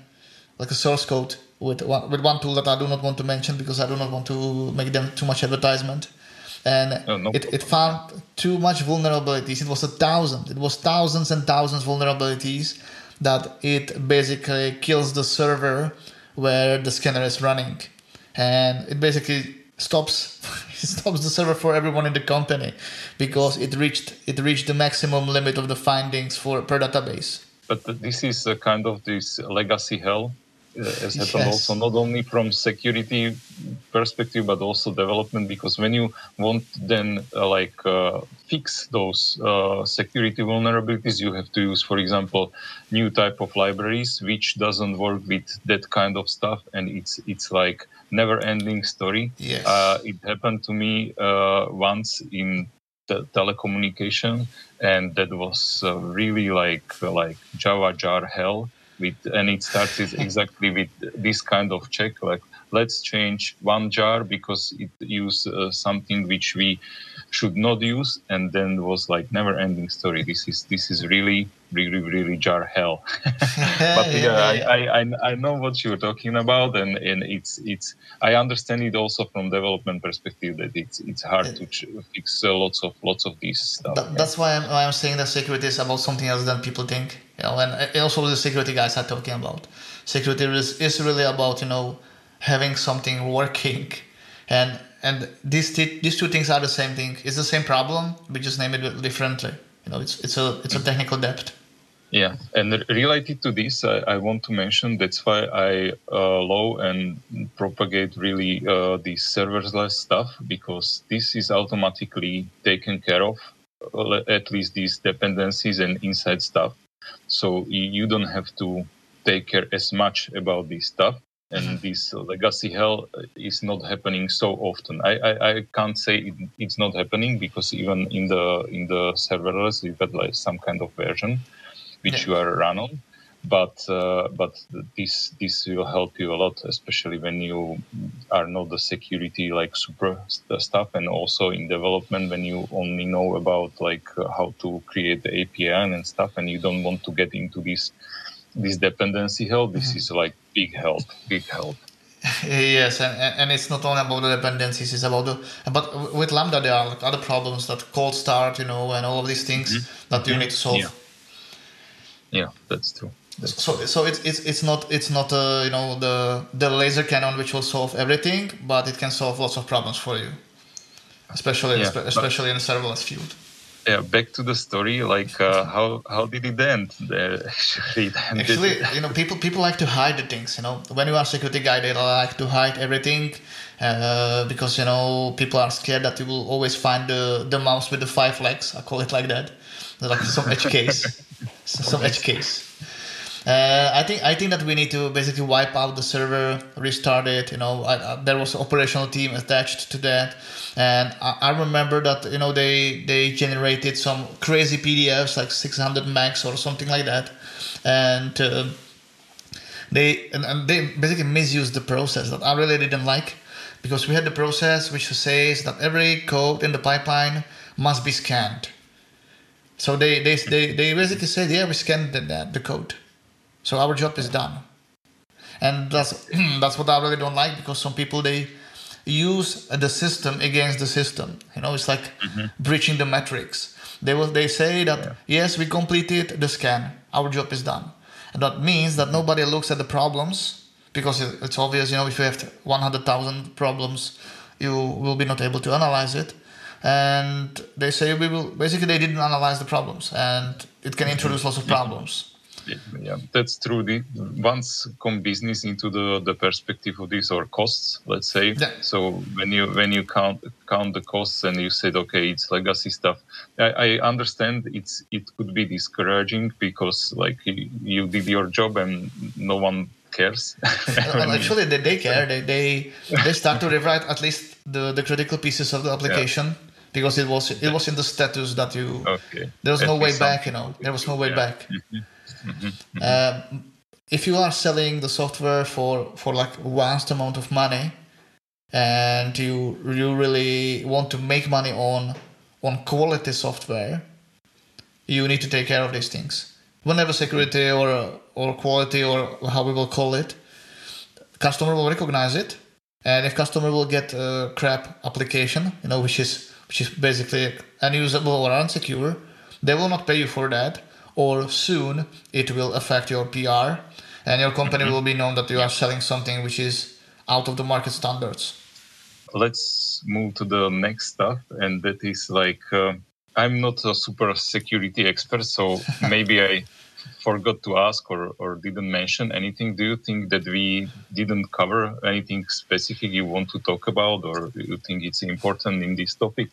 like a source code with one tool that I do not want to mention because I do not want to make them too much advertisement. And it found too much vulnerabilities. It was thousands and thousands vulnerabilities that it basically kills the server where the scanner is running. And it basically stops the server for everyone in the company because it reached the maximum limit of the findings per database. But this is a kind of this legacy hell, as happened also not only from security perspective but also development, because when you want then fix those security vulnerabilities, you have to use, for example, new type of libraries which doesn't work with that kind of stuff, and it's like never-ending story. Yes. It happened to me once in telecommunication, and that was really like Java jar hell. And it started exactly with this kind of check, like let's change one jar because it used something which we should not use, and then it was like never-ending story. This is really, really, really jar hell. But I know what you're talking about, and it's I understand it also from development perspective that it's hard to fix lots of these stuff. That's why I'm saying that security is about something else than people think. And also the security guys are talking about. Security is really about having something working, and these two things are the same thing. It's the same problem. We just name it differently. It's a technical debt. Yeah, and related to this, I want to mention that's why I love and propagate really the serverless stuff, because this is automatically taken care of, at least these dependencies and inside stuff. So you don't have to take care as much about this stuff. And this legacy hell is not happening so often. I can't say it's not happening, because even in the serverless, you've got like some kind of version which you are run on. But this will help you a lot, especially when you are not the security super stuff, and also in development when you only know about how to create the API and stuff, and you don't want to get into this dependency hell. This is big help. Yes, and it's not only about the dependencies. It's about but with Lambda there are other problems, that cold start, and all of these things that you need to solve. Yeah, that's true. So it's not the laser cannon which will solve everything, but it can solve lots of problems for you, especially in the serverless field. Yeah, back to the story. How did it end? Actually, people like to hide the things. When you are a security guy, they like to hide everything because people are scared that you will always find the mouse with the 5 legs. I call it like that. Like some edge case. I think that we need to basically wipe out the server, restart it. There was an operational team attached to that, and I remember that they generated some crazy PDFs, like 600 megs or something like that, and they basically misused the process that I really didn't like, because we had the process which says that every code in the pipeline must be scanned. So they basically said, we scanned the code, so our job is done. And that's what I really don't like, because some people, they use the system against the system. It's like breaching the metrics. They say that, yes, we completed the scan, our job is done. And that means that nobody looks at the problems, because it's obvious, if you have 100,000 problems, you will be not able to analyze it. And they say they didn't analyze the problems, and it can introduce lots of problems. Yeah, that's true. Once come business into the perspective of this, or costs, let's say. Yeah. So when you count the costs and you said, okay, it's legacy stuff. I understand it could be discouraging because like you did your job and no one cares. Well, actually, they care. They start to rewrite at least the critical pieces of the application. Yeah. Because it was in the status that you there was no way back, there was no way back. If you are selling the software for like vast amount of money, and you really want to make money on quality software, you need to take care of these things. Whenever security or quality or how we will call it, customer will recognize it, and if customer will get a crap application, which is basically unusable or unsecure, they will not pay you for that, or soon it will affect your PR, and your company will be known that you are selling something which is out of the market standards. Let's move to the next stuff, and that is like, I'm not a super security expert, so maybe I forgot to ask or didn't mention anything. Do you think that we didn't cover anything specific you want to talk about, or you think it's important in this topic?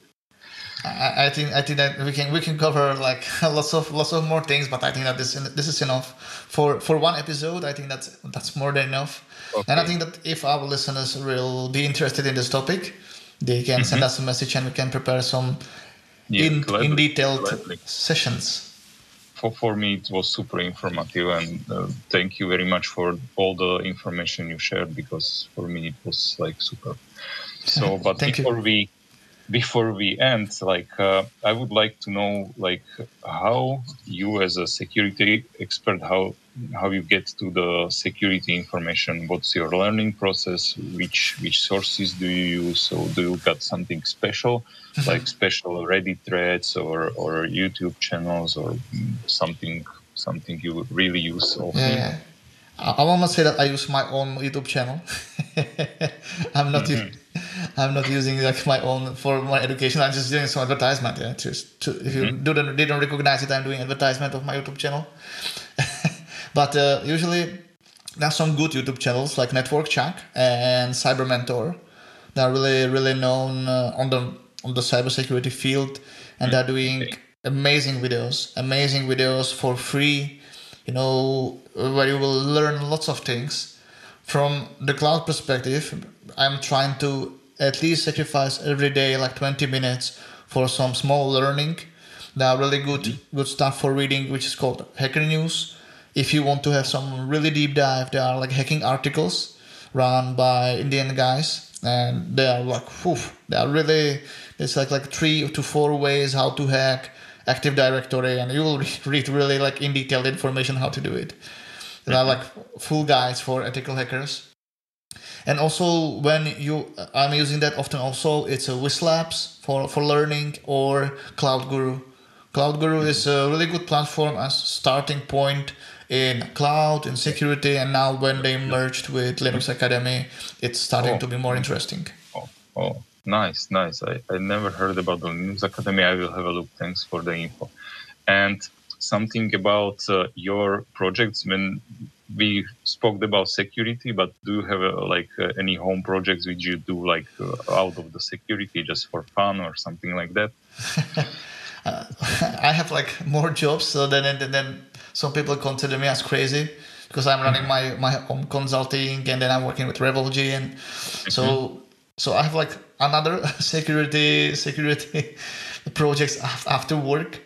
I think that we can cover like lots of more things, but I think that this is enough for one episode. I think that's more than enough. Okay. And I think that if our listeners will be interested in this topic, they can send us a message and we can prepare some in detailed sessions. For me, it was super informative, and thank you very much for all the information you shared, because for me it was like super. So, but before we end, like I would like to know, like, how you as a security expert, how you get to the security information? What's your learning process? Which sources do you use? So do you got something special, like special Reddit threads or YouTube channels or something you would really use often? Yeah. I want to say that I use my own YouTube channel. I'm not using like my own for my education. I'm just doing some advertisement. Yeah? If you didn't recognize it, I'm doing advertisement of my YouTube channel. But usually there are some good YouTube channels like Network Chuck and Cyber Mentor. They're really known on the cybersecurity field, and they're doing amazing videos for free. Where you will learn lots of things. From the cloud perspective, I'm trying to at least sacrifice every day like 20 minutes for some small learning. There are really good stuff for reading, which is called Hacker News. If you want to have some really deep dive, there are like hacking articles run by Indian guys, and they are like, it's like 3 to 4 ways how to hack Active Directory, and you will read really like in detailed information how to do it. There are like full guides for ethical hackers. And also I'm using that often also, it's a WISLabs for learning, or Cloud Guru. Cloud Guru is a really good platform as starting point in cloud, in security, and now when they merged with Linux Academy, it's starting to be more interesting. Oh, nice. I never heard about the Linux Academy. I will have a look. Thanks for the info. And something about your projects. When we spoke about security, but do you have any home projects which you do like out of the security just for fun or something like that? I have like more jobs, so then some people consider me as crazy because I'm running my own consulting, and then I'm working with Revolgy, and so I have like another security projects after work.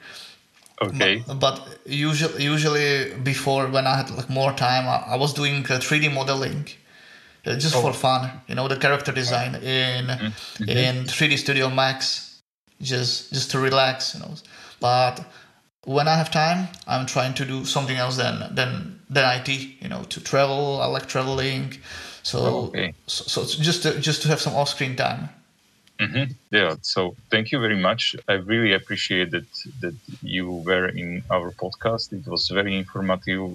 Okay. But usually before, when I had like more time, I was doing 3D modeling. Just for fun, the character design in 3D Studio Max. Just to relax, But when I have time, I'm trying to do something else than IT, to travel. I like traveling, so just to have some off-screen time. Mm-hmm. Yeah. So thank you very much. I really appreciate that you were in our podcast. It was very informative,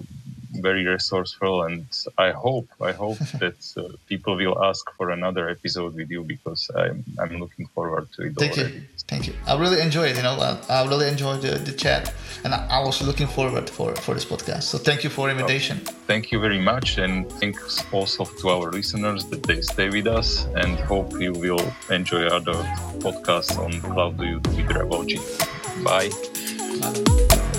very resourceful, and I hope that people will ask for another episode with you, because I'm looking forward to it. Thank you. Thank you. I really enjoyed it. You know, I really enjoyed the chat, and I was looking forward for this podcast. So thank you for the invitation. Thank you very much, and thanks also to our listeners that they stay with us, and hope you will enjoy other podcasts on Cloud Do You Do with Revolgy. Bye. Bye.